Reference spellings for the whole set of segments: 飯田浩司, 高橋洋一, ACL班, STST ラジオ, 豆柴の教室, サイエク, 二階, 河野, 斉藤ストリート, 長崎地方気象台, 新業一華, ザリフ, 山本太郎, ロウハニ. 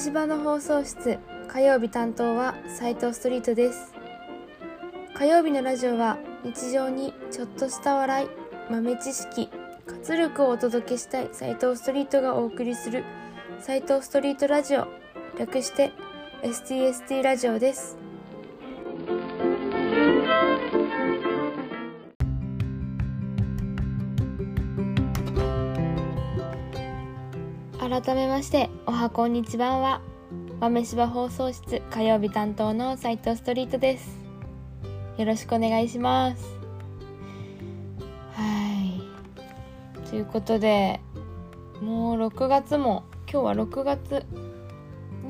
電子版の放送室、火曜日担当は斉藤ストリートです。火曜日のラジオは日常にちょっとした笑い、豆知識、活力をお届けしたい斉藤ストリートがお送りする斉藤ストリートラジオ、略して STST ラジオです。改めましておはこんにちばんは、豆柴放送室火曜日担当の斉藤ストリートです。よろしくお願いします。はい、ということでもう6月も今日は6月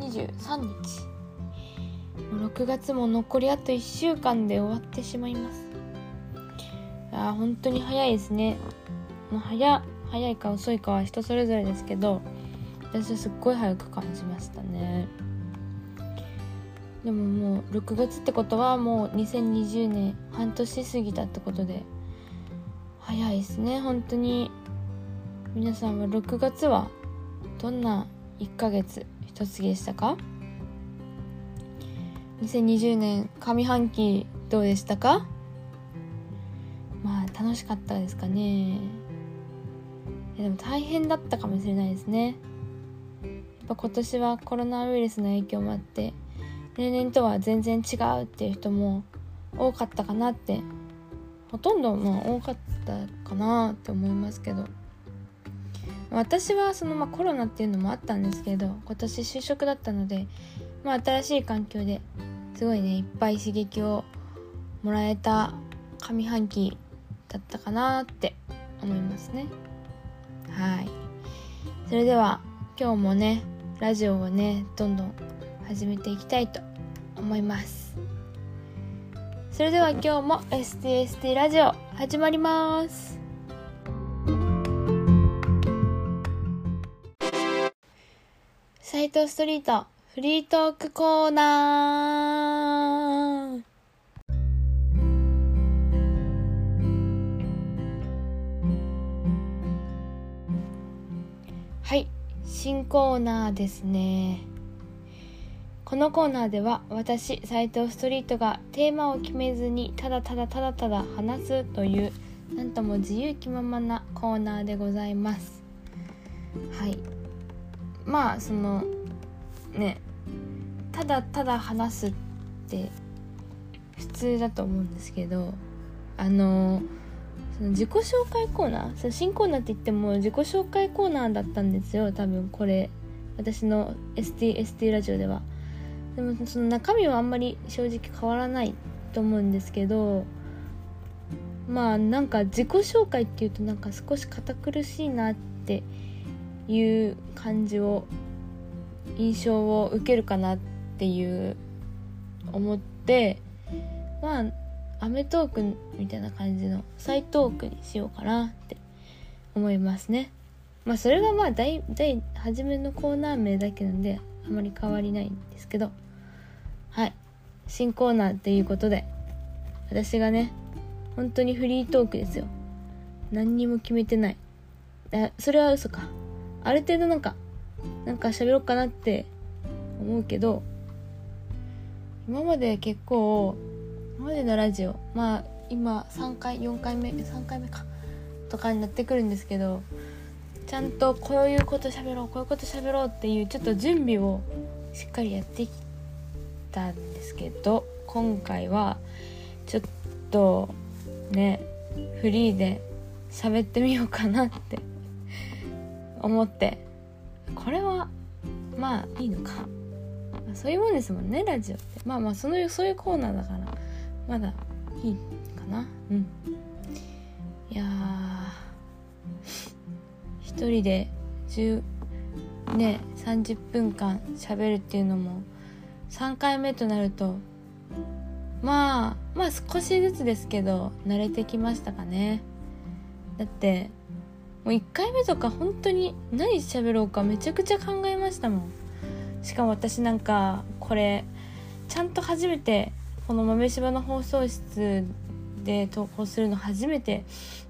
23日、6月も残りあと1週間で終わってしまいます。本当に早いですね。早いか遅いかは人それぞれですけど、私はすっごい早く感じましたね。でももう6月ってことはもう2020年半年過ぎたってことで早いですね。本当に皆さんは6月はどんな1ヶ月一月でしたか？2020年上半期どうでしたか？まあ楽しかったですかね。でも大変だったかもしれないですね。やっぱ今年はコロナウイルスの影響もあって例年とは全然違うっていう人も多かったかなって、ほとんどまあ多かったかなって思いますけど、私はそのコロナっていうのもあったんですけど、今年就職だったので、新しい環境ですごいねいっぱい刺激をもらえた上半期だったかなって思いますね。はい、それでは今日もねラジオをねどんどん始めていきたいと思います。それでは今日も STST ラジオ始まります。斉藤ストリートフリートークコーナー。はい、新コーナーですね。このコーナーでは私斉藤ストリートがテーマを決めずにただ話すというなんとも自由気ままなコーナーでございます。はい、そのねただただ話すって普通だと思うんですけど、自己紹介コーナー、その新コーナーって言っても自己紹介コーナーだったんですよ、多分これ私の STST ラジオでは。でもその中身はあんまり正直変わらないと思うんですけど、なんか自己紹介っていうとなんか少し堅苦しいなっていう感じを印象を受けるかなっていう思って、アメトークみたいな感じの再トークにしようかなって思いますね。それが第初めのコーナー名だけなんであまり変わりないんですけど、はい、新コーナーっていうことで私がね本当にフリートークですよ。何にも決めてない。それは嘘か。ある程度なんか喋ろうかなって思うけど、今までのラジオ今3回目とかになってくるんですけど、ちゃんとこういうこと喋ろうっていうちょっと準備をしっかりやってきたんですけど、今回はちょっとねフリーで喋ってみようかなって思って、これはいいのか、そういうもんですもんねラジオって。そういうコーナーだからまだいいかな。いや一人で30分間喋るっていうのも3回目となると少しずつですけど慣れてきましたかね。だってもう1回目とか本当に何喋ろうかめちゃくちゃ考えましたもん。しかも私これちゃんと初めてこの豆柴の放送室で投稿するの初めて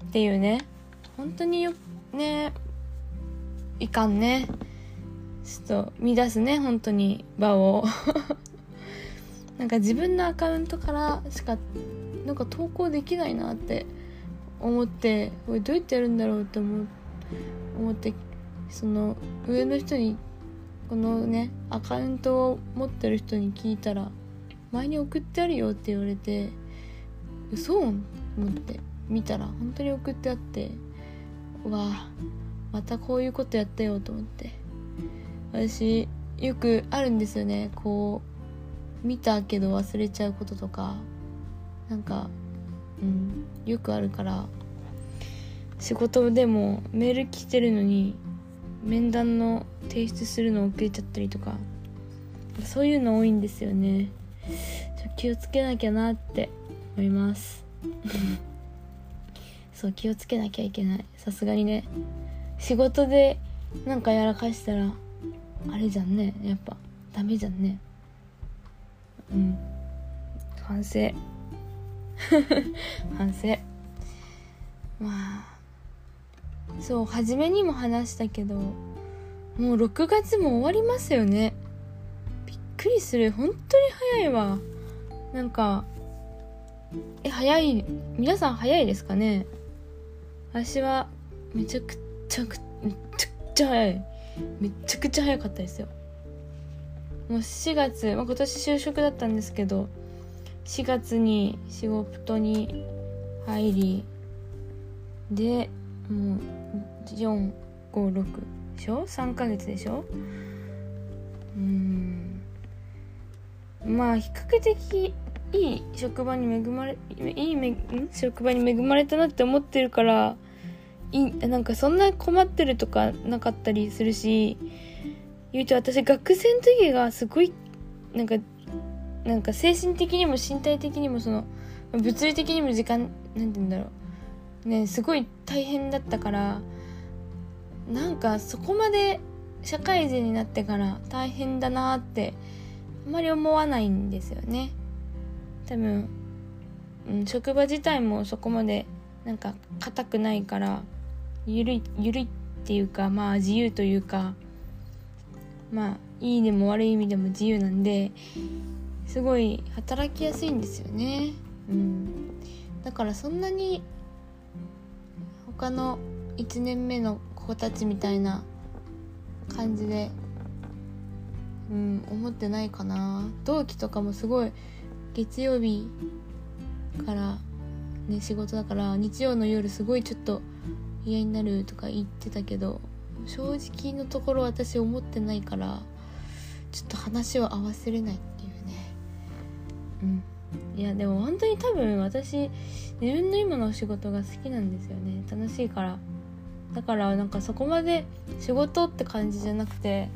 っていうね、本当にいかんね、ちょっと乱すね、本当に場をなんか自分のアカウントからしかなんか投稿できないなって思って、これどうやってやるんだろうって思ってその上の人にこのねアカウントを持ってる人に聞いたら、前に送ってあるよって言われて、嘘んと思って見たら本当に送ってあって、うわまたこういうことやったよと思って。私よくあるんですよね、こう見たけど忘れちゃうこととか、なんか、よくあるから。仕事でもメール来てるのに面談の提出するの遅れちゃったりとか、そういうの多いんですよね。気をつけなきゃなって思いますそう、気をつけなきゃいけない。さすがにね、仕事でなんかやらかしたらあれじゃんね、やっぱダメじゃんね。反省反省。まあそう、初めにも話したけど、もう6月も終わりますよね。びっくりする、本当に早いわ。なんか早い、皆さん早いですかね。私はめちゃくちゃ早かったですよ。もう4月、今年就職だったんですけど、4月に仕事に入りで、もう4、5、6でしょ、3ヶ月でしょ。まあ比較的いい職場に恵まれたなって思ってるから、なんかそんな困ってるとかなかったりするし、言うと私学生の時がすごいなんか精神的にも身体的にもその物理的にも時間、なんて言うんだろうね、すごい大変だったから、なんかそこまで社会人になってから大変だなってあんまり思わないんですよね。多分、職場自体もそこまでなんか硬くないから、緩いっていうか、まあ自由というか、まあいい意味でも悪い意味でも自由なんで、すごい働きやすいんですよね。だからそんなに他の1年目の子たちみたいな感じで、思ってないかな。同期とかもすごい月曜日からね、仕事だから日曜の夜すごいちょっと嫌になるとか言ってたけど、正直のところ私思ってないから、ちょっと話を合わせれないっていうね。いやでも本当に多分私自分の今の仕事が好きなんですよね。楽しいから。だからなんかそこまで仕事って感じじゃなくて、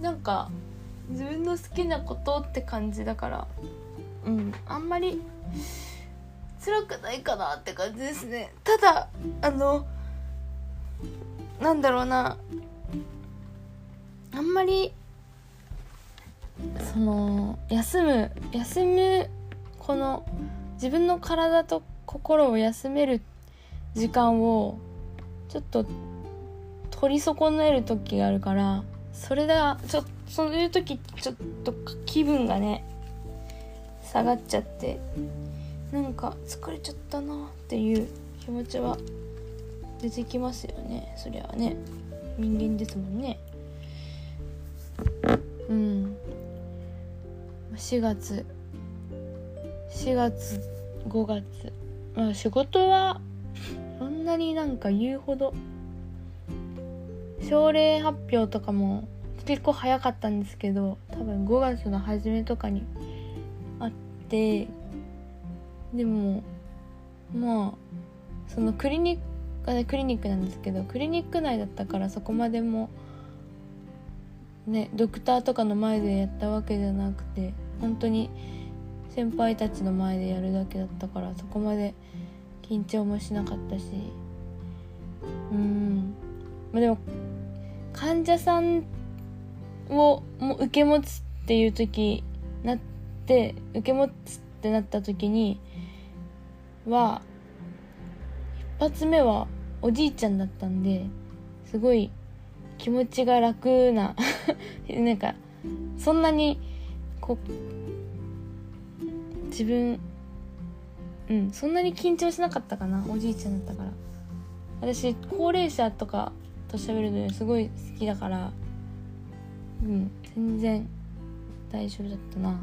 なんか自分の好きなことって感じだから、あんまり辛くないかなって感じですね。ただなんだろうな、あんまりその休むこの自分の体と心を休める時間をちょっと取り損ねる時があるから、それだ、そういう時ちょっと気分がね下がっちゃって、なんか疲れちゃったなっていう気持ちは出てきますよね。そりゃね、人間ですもんね。4月5月、まあ仕事はそんなになんか言うほど、症例発表とかも結構早かったんですけど、多分5月の初めとかにあって、でもまあそのクリニックなんですけど、クリニック内だったから、そこまでもねドクターとかの前でやったわけじゃなくて、本当に先輩たちの前でやるだけだったから、そこまで緊張もしなかったし、まあ、でも患者さんをもう受け持つっていう時になって、受け持つってなった時には一発目はおじいちゃんだったんで、すごい気持ちが楽ななんかそんなにこう自分、そんなに緊張しなかったかな。おじいちゃんだったから。私高齢者とかと喋るのすごい好きだから、全然大丈夫だったな。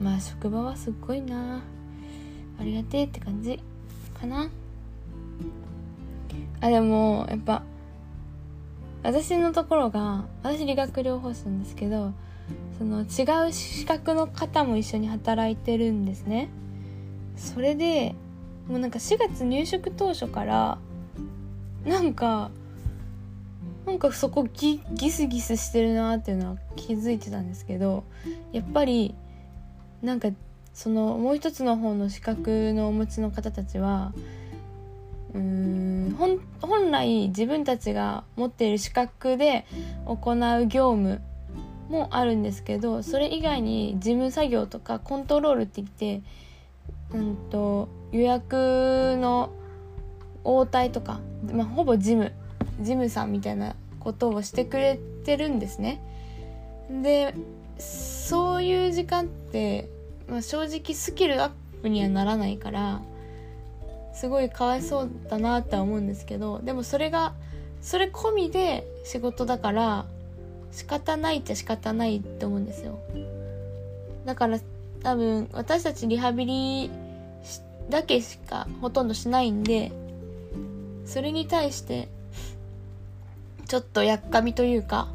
まあ職場はすっごいな、ありがてえって感じかな。でもやっぱ私のところが、私理学療法士なんですけど、その違う資格の方も一緒に働いてるんですね。それでもうなんか4月入職当初からなんかそこギスギスしてるなっていうのは気づいてたんですけど、やっぱりなんかそのもう一つの方の資格のお持ちの方たちは本来自分たちが持っている資格で行う業務もあるんですけど、それ以外に事務作業とかコントロールって言って、予約の応対とか、ほぼ事務さんみたいなことをしてくれてるんですね。でそういう時間って、正直スキルアップにはならないからすごいかわいそうだなって思うんですけど、でもそれ込みで仕事だから仕方ないっちゃ仕方ないって思うんですよ。だから多分私たちリハビリだけしかほとんどしないんで、それに対してちょっとやっかみというか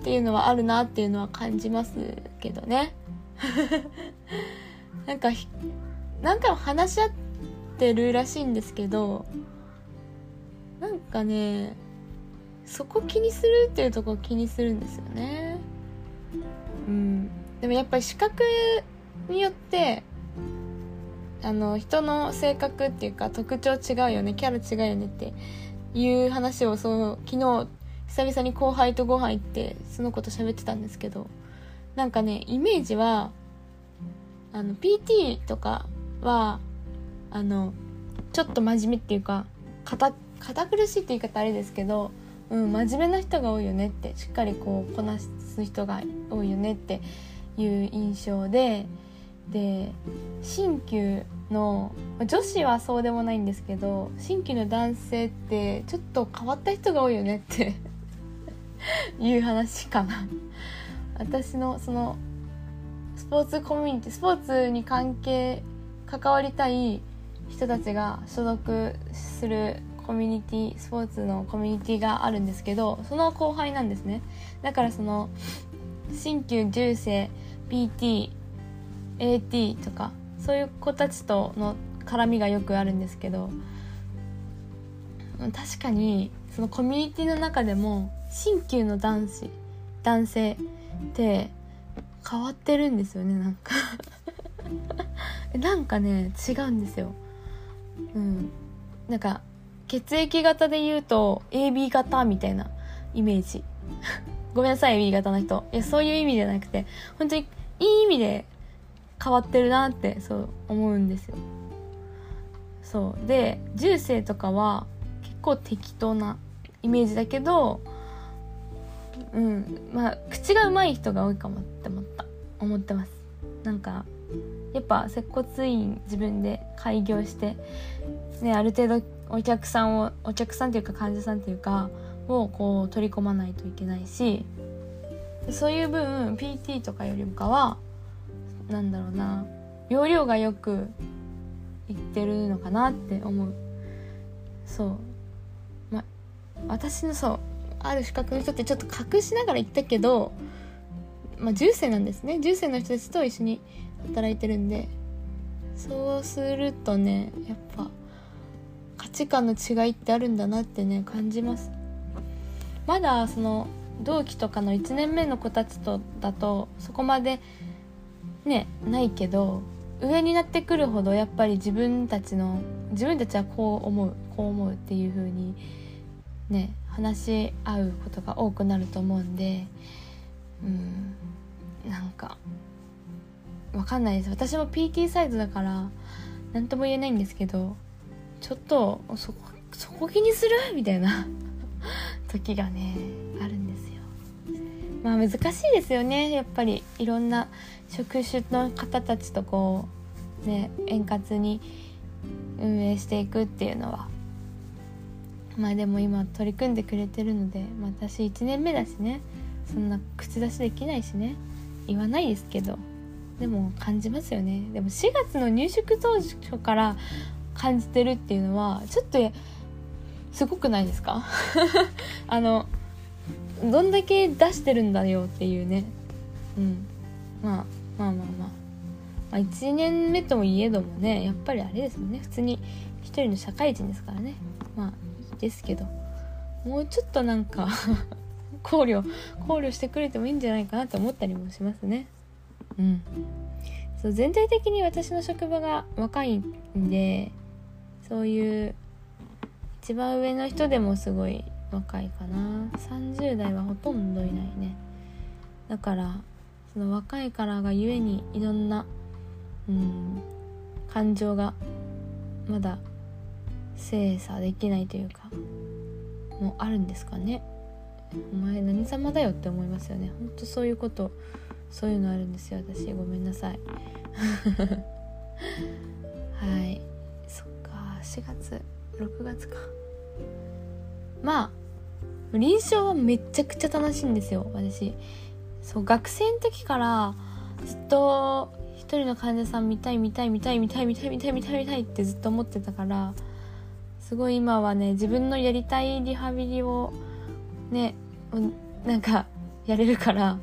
っていうのはあるなっていうのは感じますけどね。なんか話し合ってるらしいんですけど、なんかね、そこ気にするっていうところ気にするんですよね。でもやっぱり視覚によって人の性格っていうか特徴違うよね、キャラ違うよねっていう話を昨日久々に後輩とご飯行ってその子と喋ってたんですけど、なんかね、イメージはPT とかはちょっと真面目っていうか堅苦しいって言い方あれですけど、真面目な人が多いよねって、しっかりこうこなす人が多いよねっていう印象で、で鍼灸の女子はそうでもないんですけど、鍼灸の男性ってちょっと変わった人が多いよねっていう話かな。私のそのスポーツコミュニティ、スポーツに関わりたい人たちが所属するコミュニティ、スポーツのコミュニティがあるんですけど、その後輩なんですね。だからその鍼灸、柔生、PT、AT とかそういう子たちとの絡みがよくあるんですけど、確かにそのコミュニティの中でも鍼灸の男性って変わってるんですよね。なんかなんかね、違うんですよ。なんか血液型で言うと AB 型みたいなイメージごめんなさい AB 型の人、いやそういう意味じゃなくて本当にいい意味で変わってるなってそう思うんですよ。そうで柔生とかは結構適当なイメージだけど、口が上手い人が多いかもって思ってます。なんかやっぱ接骨院自分で開業してね、ある程度お客さんというか患者さんというかをこう取り込まないといけないし、そういう分 PT とかよりかはなんだろうな、容量がよくいってるのかなって思う。そう、私のある資格の人ってちょっと隠しながら言ったけど、柔生なんですね。柔生の人たちと一緒に働いてるんで、そうするとね、やっぱ価値観の違いってあるんだなってね感じます。まだその同期とかの1年目の子たちとだとそこまでねないけど、上になってくるほどやっぱり自分たちはこう思うっていう風にね話し合うことが多くなると思うんで、なんかわかんないです。私も PT サイズだから何とも言えないんですけど、ちょっとそこ気にするみたいな時がねあるんですよ。まあ難しいですよね、やっぱりいろんな職種の方たちとこうね円滑に運営していくっていうのは。まあでも今取り組んでくれてるので、私1年目だしね、そんな口出しできないしね、言わないですけど、でも感じますよね。でも4月の入職当初から感じてるっていうのはちょっとすごくないですかどんだけ出してるんだよっていうね、うん、まあ1年目ともいえどもね、やっぱりあれですもんね、普通に一人の社会人ですからね、まあいいですけど、もうちょっとなんか考慮してくれてもいいんじゃないかなと思ったりもしますね。うん、そう、全体的に私の職場が若いんで、そういう一番上の人でもすごい若いかな、30代はほとんどいないね。だからその若いからがゆえにいろんな、感情がまだ精査できないというかもあるんですかね。お前何様だよって思いますよね。本当そういうことそういうのあるんですよ、私ごめんなさいはい、そっか4月6月か。まあ臨床はめちゃくちゃ楽しいんですよ、私。そう、学生の時からずっと一人の患者さん見たいってずっと思ってたから、すごい今はね自分のやりたいリハビリをねなんかやれるから、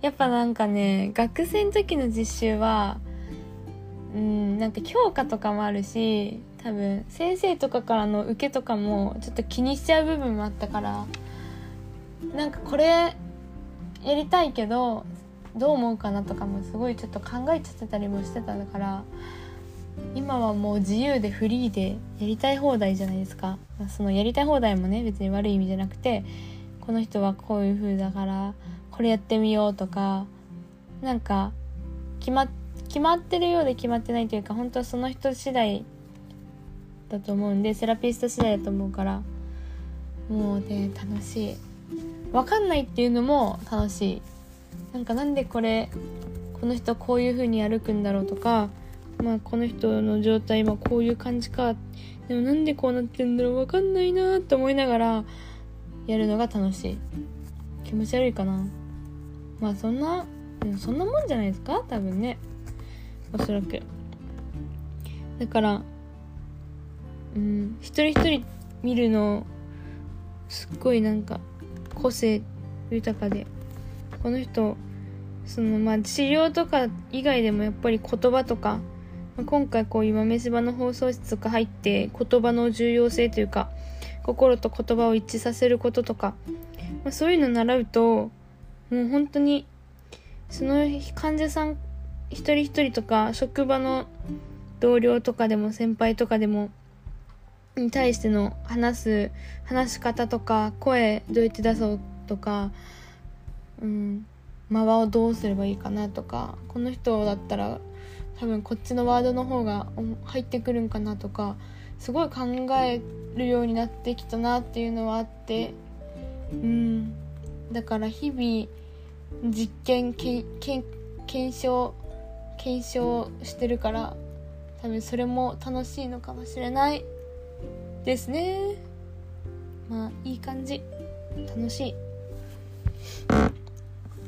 やっぱなんかね学生の時の実習はなんか教科とかもあるし、多分先生とかからの受けとかもちょっと気にしちゃう部分もあったから、なんかこれやりたいけどどう思うかなとかもすごいちょっと考えちゃってたりもしてたから、今はもう自由でフリーでやりたい放題じゃないですか。そのやりたい放題もね別に悪い意味じゃなくて、この人はこういう風だからこれやってみようとか、なんか決まってるようで決まってないというか、本当はその人次第だと思うんで、セラピスト次第だと思うから、もうね楽しい。分かんないっていうのも楽しい。なんかなんでこの人こういう風に歩くんだろうとか、まあこの人の状態今こういう感じか、でもなんでこうなってんだろう分かんないなって思いながらやるのが楽しい。気持ち悪いかな。まあそんなもんじゃないですか多分ね、おそらく。だから一人一人見るのすっごいなんか個性豊かで、この人そのまあ治療とか以外でもやっぱり言葉とか、今回こういう豆柴の放送室とか入って、言葉の重要性というか心と言葉を一致させることとか、まあ、そういうの習うともう本当にその患者さん一人一人とか、職場の同僚とかでも先輩とかでもに対しての話し方とか、声どうやって出そうとか、間をどうすればいいかなとか、この人だったら多分こっちのワードの方が入ってくるんかなとか、すごい考えるようになってきたなっていうのはあって、だから日々実験検証してるから、多分それも楽しいのかもしれないですね。まあいい感じ、楽しい。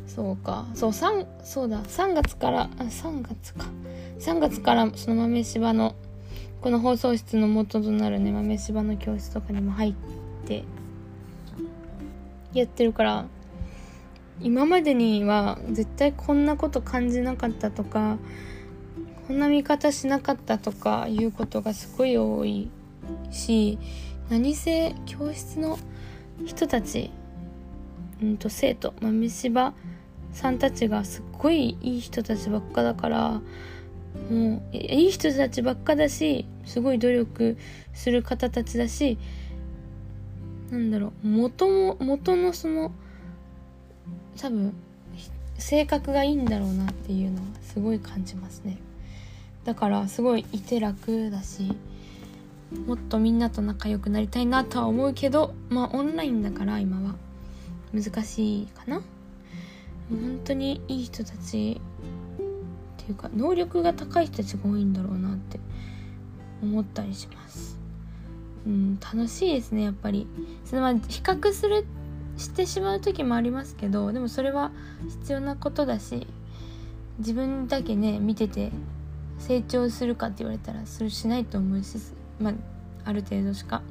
そうか、3月からその豆柴のこの放送室の元となるね豆柴の教室とかにも入ってやってるから、今までには絶対こんなこと感じなかったとか、こんな見方しなかったとかいうことがすごい多いし、何せ教室の人たち、生徒豆柴さんたちがすっごいいい人たちばっかだから、もういい人たちばっかだし、すごい努力する方たちだし、なんだろう、元のその多分性格がいいんだろうなっていうのはすごい感じますね。だからすごいいて楽だし、もっとみんなと仲良くなりたいなとは思うけど、まあオンラインだから今は難しいかな。本当にいい人たちっていうか能力が高い人たちが多いんだろうなって思ったりします。うん、楽しいですねやっぱり。それは比較してしまう時もありますけど、でもそれは必要なことだし、自分だけね見てて成長するかって言われたらそれしないと思うし、まあある程度しか。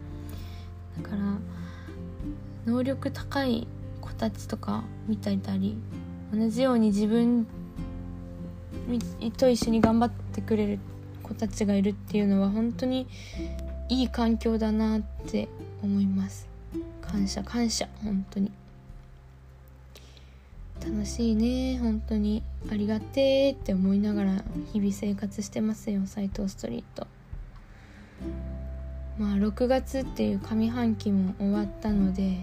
だから能力高い子たちとか見ていたり、同じように自分と一緒に頑張ってくれる子たちがいるっていうのは本当にいい環境だなって思います。感謝本当に楽しいね、本当にありがてーって思いながら日々生活してますよ、斉藤ストリート。まあ6月っていう上半期も終わったので、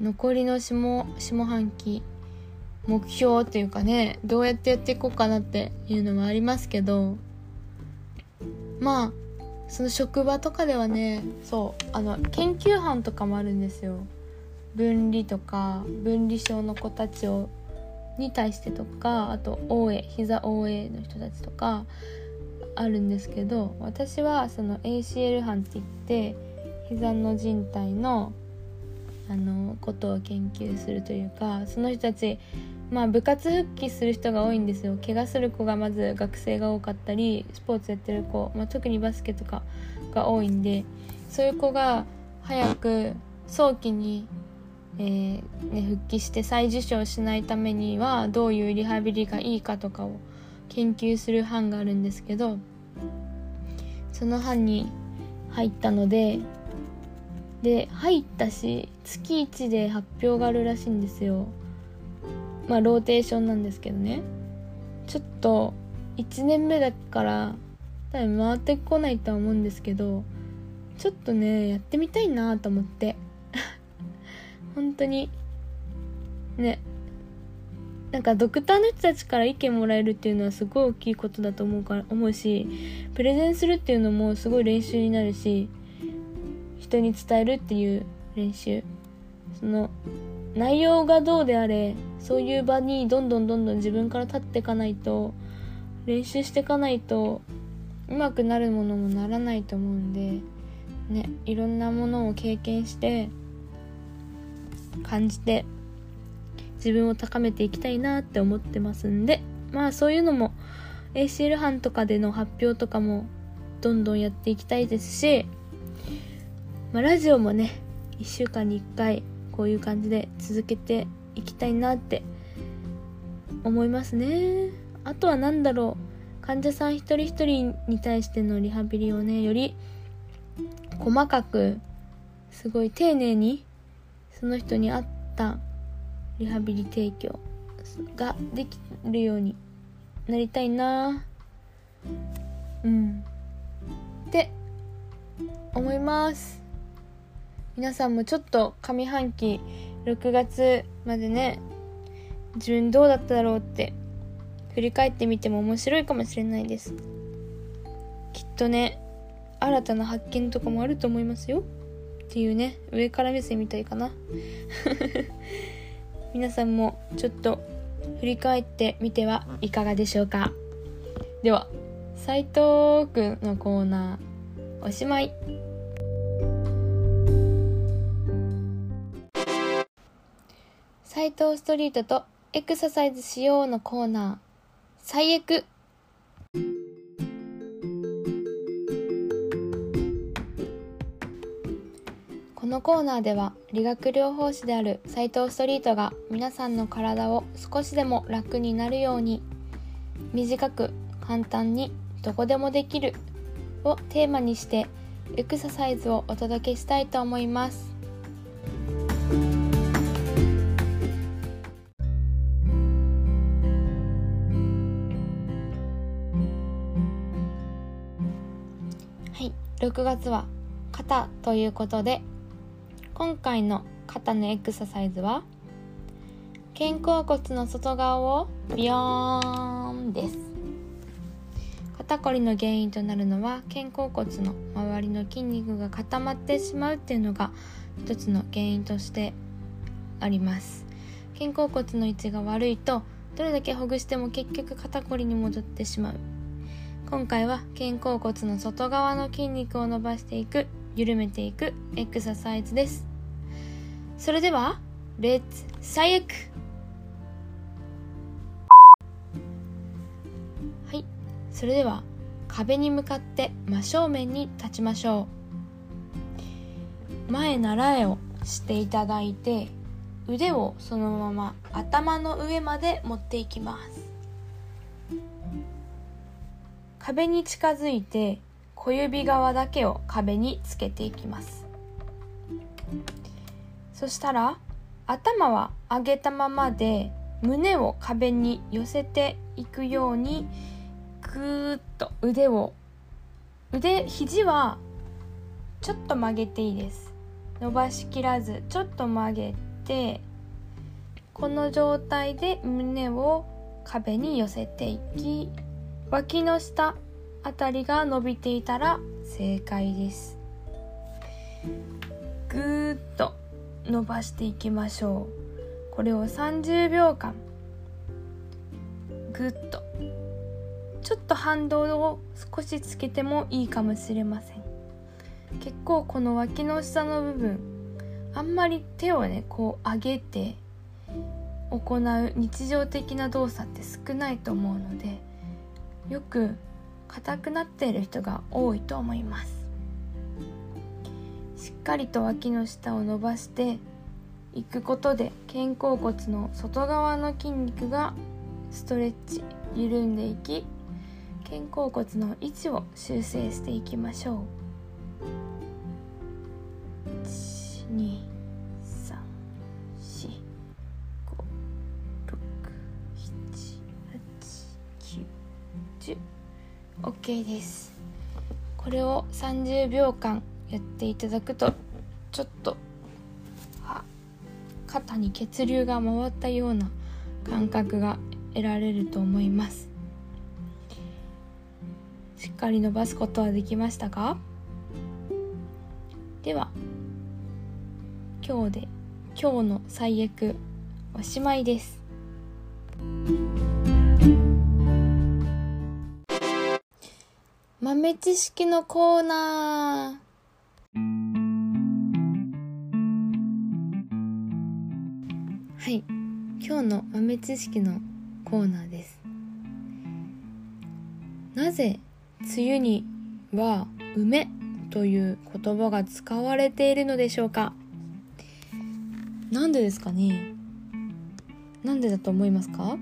残りの下半期目標というかね、どうやってやっていこうかなっていうのはありますけど、まあその職場とかではね、そう研究班とかもあるんですよ。分離とか分離症の子たちに対してとか、あと OA 膝 OA の人たちとかあるんですけど、私はその ACL 班って言って膝の靭帯のことを研究するというか、その人たち、まあ、部活復帰する人が多いんですよ。怪我する子がまず学生が多かったり、スポーツやってる子、まあ、特にバスケとかが多いんで、そういう子が早く早期に、復帰して再受傷しないためにはどういうリハビリがいいかとかを研究する班があるんですけど、その班に入ったので、入ったし月1で発表があるらしいんですよ。まあローテーションなんですけどね、ちょっと1年目だから多分回ってこないとは思うんですけど、ちょっとねやってみたいなと思って本当にね、なんかドクターの人たちから意見もらえるっていうのはすごい大きいことだと思うし、プレゼンするっていうのもすごい練習になるし、人に伝えるっていう練習、その内容がどうであれそういう場にどんどん自分から立っていかないと、練習していかないと上手くなるものもならないと思うんでね、いろんなものを経験して感じて自分を高めていきたいなって思ってますんで、まあそういうのも ACL 班とかでの発表とかもどんどんやっていきたいですし、まあ、ラジオもね1週間に1回こういう感じで続けていきたいなって思いますね。あとは何だろう、患者さん一人一人に対してのリハビリをねより細かくすごい丁寧にその人に合ったリハビリ提供ができるようになりたいなって思います。皆さんもちょっと上半期6月までね、自分どうだっただろうって振り返ってみても面白いかもしれないです。きっとね新たな発見とかもあると思いますよっていうね、上から目線みたいかな皆さんもちょっと振り返ってみてはいかがでしょうか。では斉藤くんのコーナーおしまい。斉藤ストリートとエクササイズしようのコーナー最悪。このコーナーでは理学療法士である斉藤ストリートが皆さんの体を少しでも楽になるように、短く簡単にどこでもできるをテーマにしてエクササイズをお届けしたいと思います。6月は肩ということで、今回の肩のエクササイズは肩甲骨の外側をビヨーンです。肩こりの原因となるのは肩甲骨の周りの筋肉が固まってしまうっていうのが一つの原因としてあります。肩甲骨の位置が悪いとどれだけほぐしても結局肩こりに戻ってしまう。今回は肩甲骨の外側の筋肉を伸ばしていく、緩めていくエクササイズです。それではレッツサイエク。はい、それでは壁に向かって真正面に立ちましょう。前習えをしていただいて、腕をそのまま頭の上まで持っていきます。壁に近づいて小指側だけを壁につけていきます。そしたら頭は上げたままで胸を壁に寄せていくようにぐーっと肘はちょっと曲げていいです。伸ばしきらずちょっと曲げて、この状態で胸を壁に寄せていき、脇の下あたりが伸びていたら正解です。ぐーっと伸ばしていきましょう。これを30秒間ぐっと、ちょっと反動を少しつけてもいいかもしれません。結構この脇の下の部分、あんまり手をねこう上げて行う日常的な動作って少ないと思うので、よく硬くなっている人が多いと思います。しっかりと脇の下を伸ばしていくことで、肩甲骨の外側の筋肉がストレッチ、緩んでいき、肩甲骨の位置を修正していきましょう。 1、2、3、4、5、6、7、8、9、10 OK です。これを30秒間やっていただくと、ちょっと肩に血流が回ったような感覚が得られると思います。しっかり伸ばすことはできましたか？では今日の最悪おしまいです。豆知識のコーナー。はい、今日の豆知識のコーナーです。なぜ梅雨には梅という言葉が使われているのでしょうか？なんでですかね？なんでだと思いますか？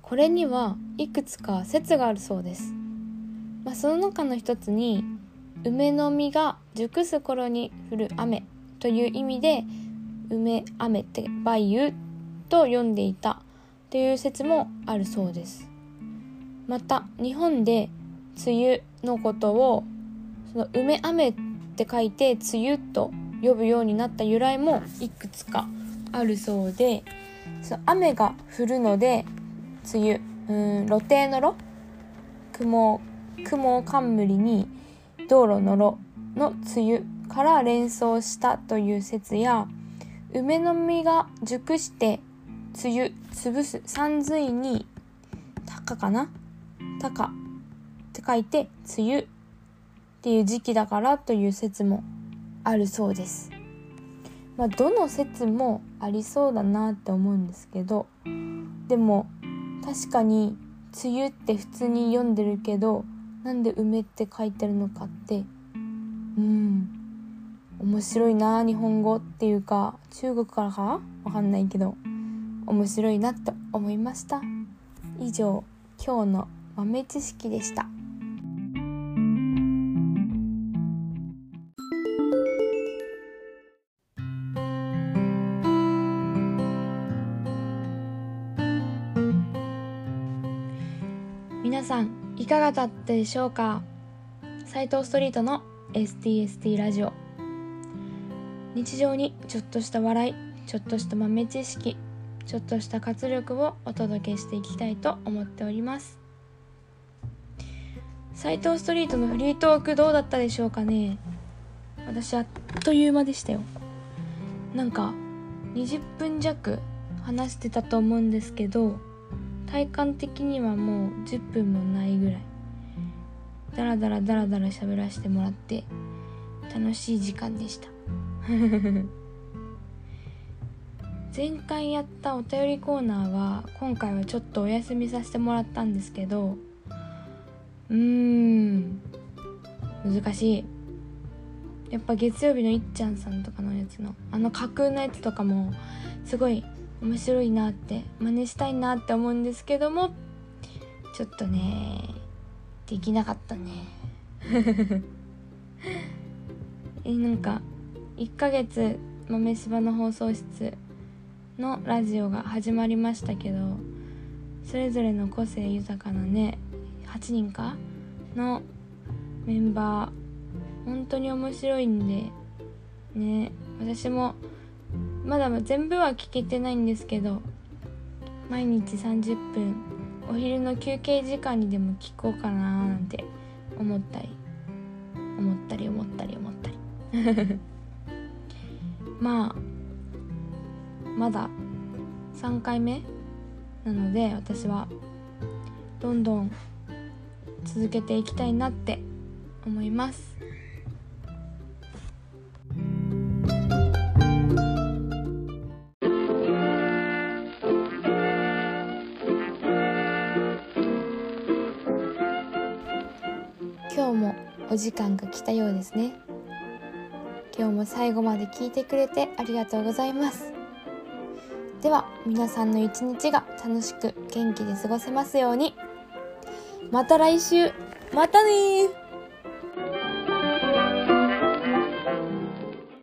これにはいくつか説があるそうです。その中の一つに、梅の実が熟す頃に降る雨という意味で、梅雨って梅雨と読んでいたという説もあるそうです。また日本で梅雨のことをその梅雨って書いて梅雨と呼ぶようになった由来もいくつかあるそうで、その雨が降るので梅雨、露呈の露、雲冠に道路の路の梅雨から連想したという説や、梅の実が熟して梅雨、潰す三髄に高って書いて梅雨っていう時期だからという説もあるそうです。どの説もありそうだなって思うんですけど、でも確かに梅雨って普通に読んでるけど、なんで梅って書いてるのかって、面白いな、日本語っていうか中国からかわかんないけど、面白いなと思いました。以上、今日の豆知識でした。皆さんいかがだったでしょうか？斉藤ストリートの STST ラジオ。日常にちょっとした笑い、ちょっとした豆知識、ちょっとした活力をお届けしていきたいと思っております。斉藤ストリートのフリートークどうだったでしょうかね。私あっという間でしたよ。なんか20分弱話してたと思うんですけど、体感的にはもう10分もないぐらいダラダラダラダラ喋らせてもらって楽しい時間でした前回やったお便りコーナーは今回はちょっとお休みさせてもらったんですけど、難しい。やっぱ月曜日のいっちゃんさんとかのやつのあの架空のやつとかもすごい面白いなって真似したいなって思うんですけども、ちょっとねできなかったねなんか1ヶ月豆柴の放送室のラジオが始まりましたけど、それぞれの個性豊かなね8人かのメンバー本当に面白いんでね、私もまだ全部は聞けてないんですけど、毎日30分お昼の休憩時間にでも聞こうかなーなんて思ったりまあまだ3回目なので、私はどんどん続けていきたいなって思います。今日もお時間が来たようですね。今日も最後まで聞いてくれてありがとうございます。では皆さんの一日が楽しく元気で過ごせますように。また来週。またねー。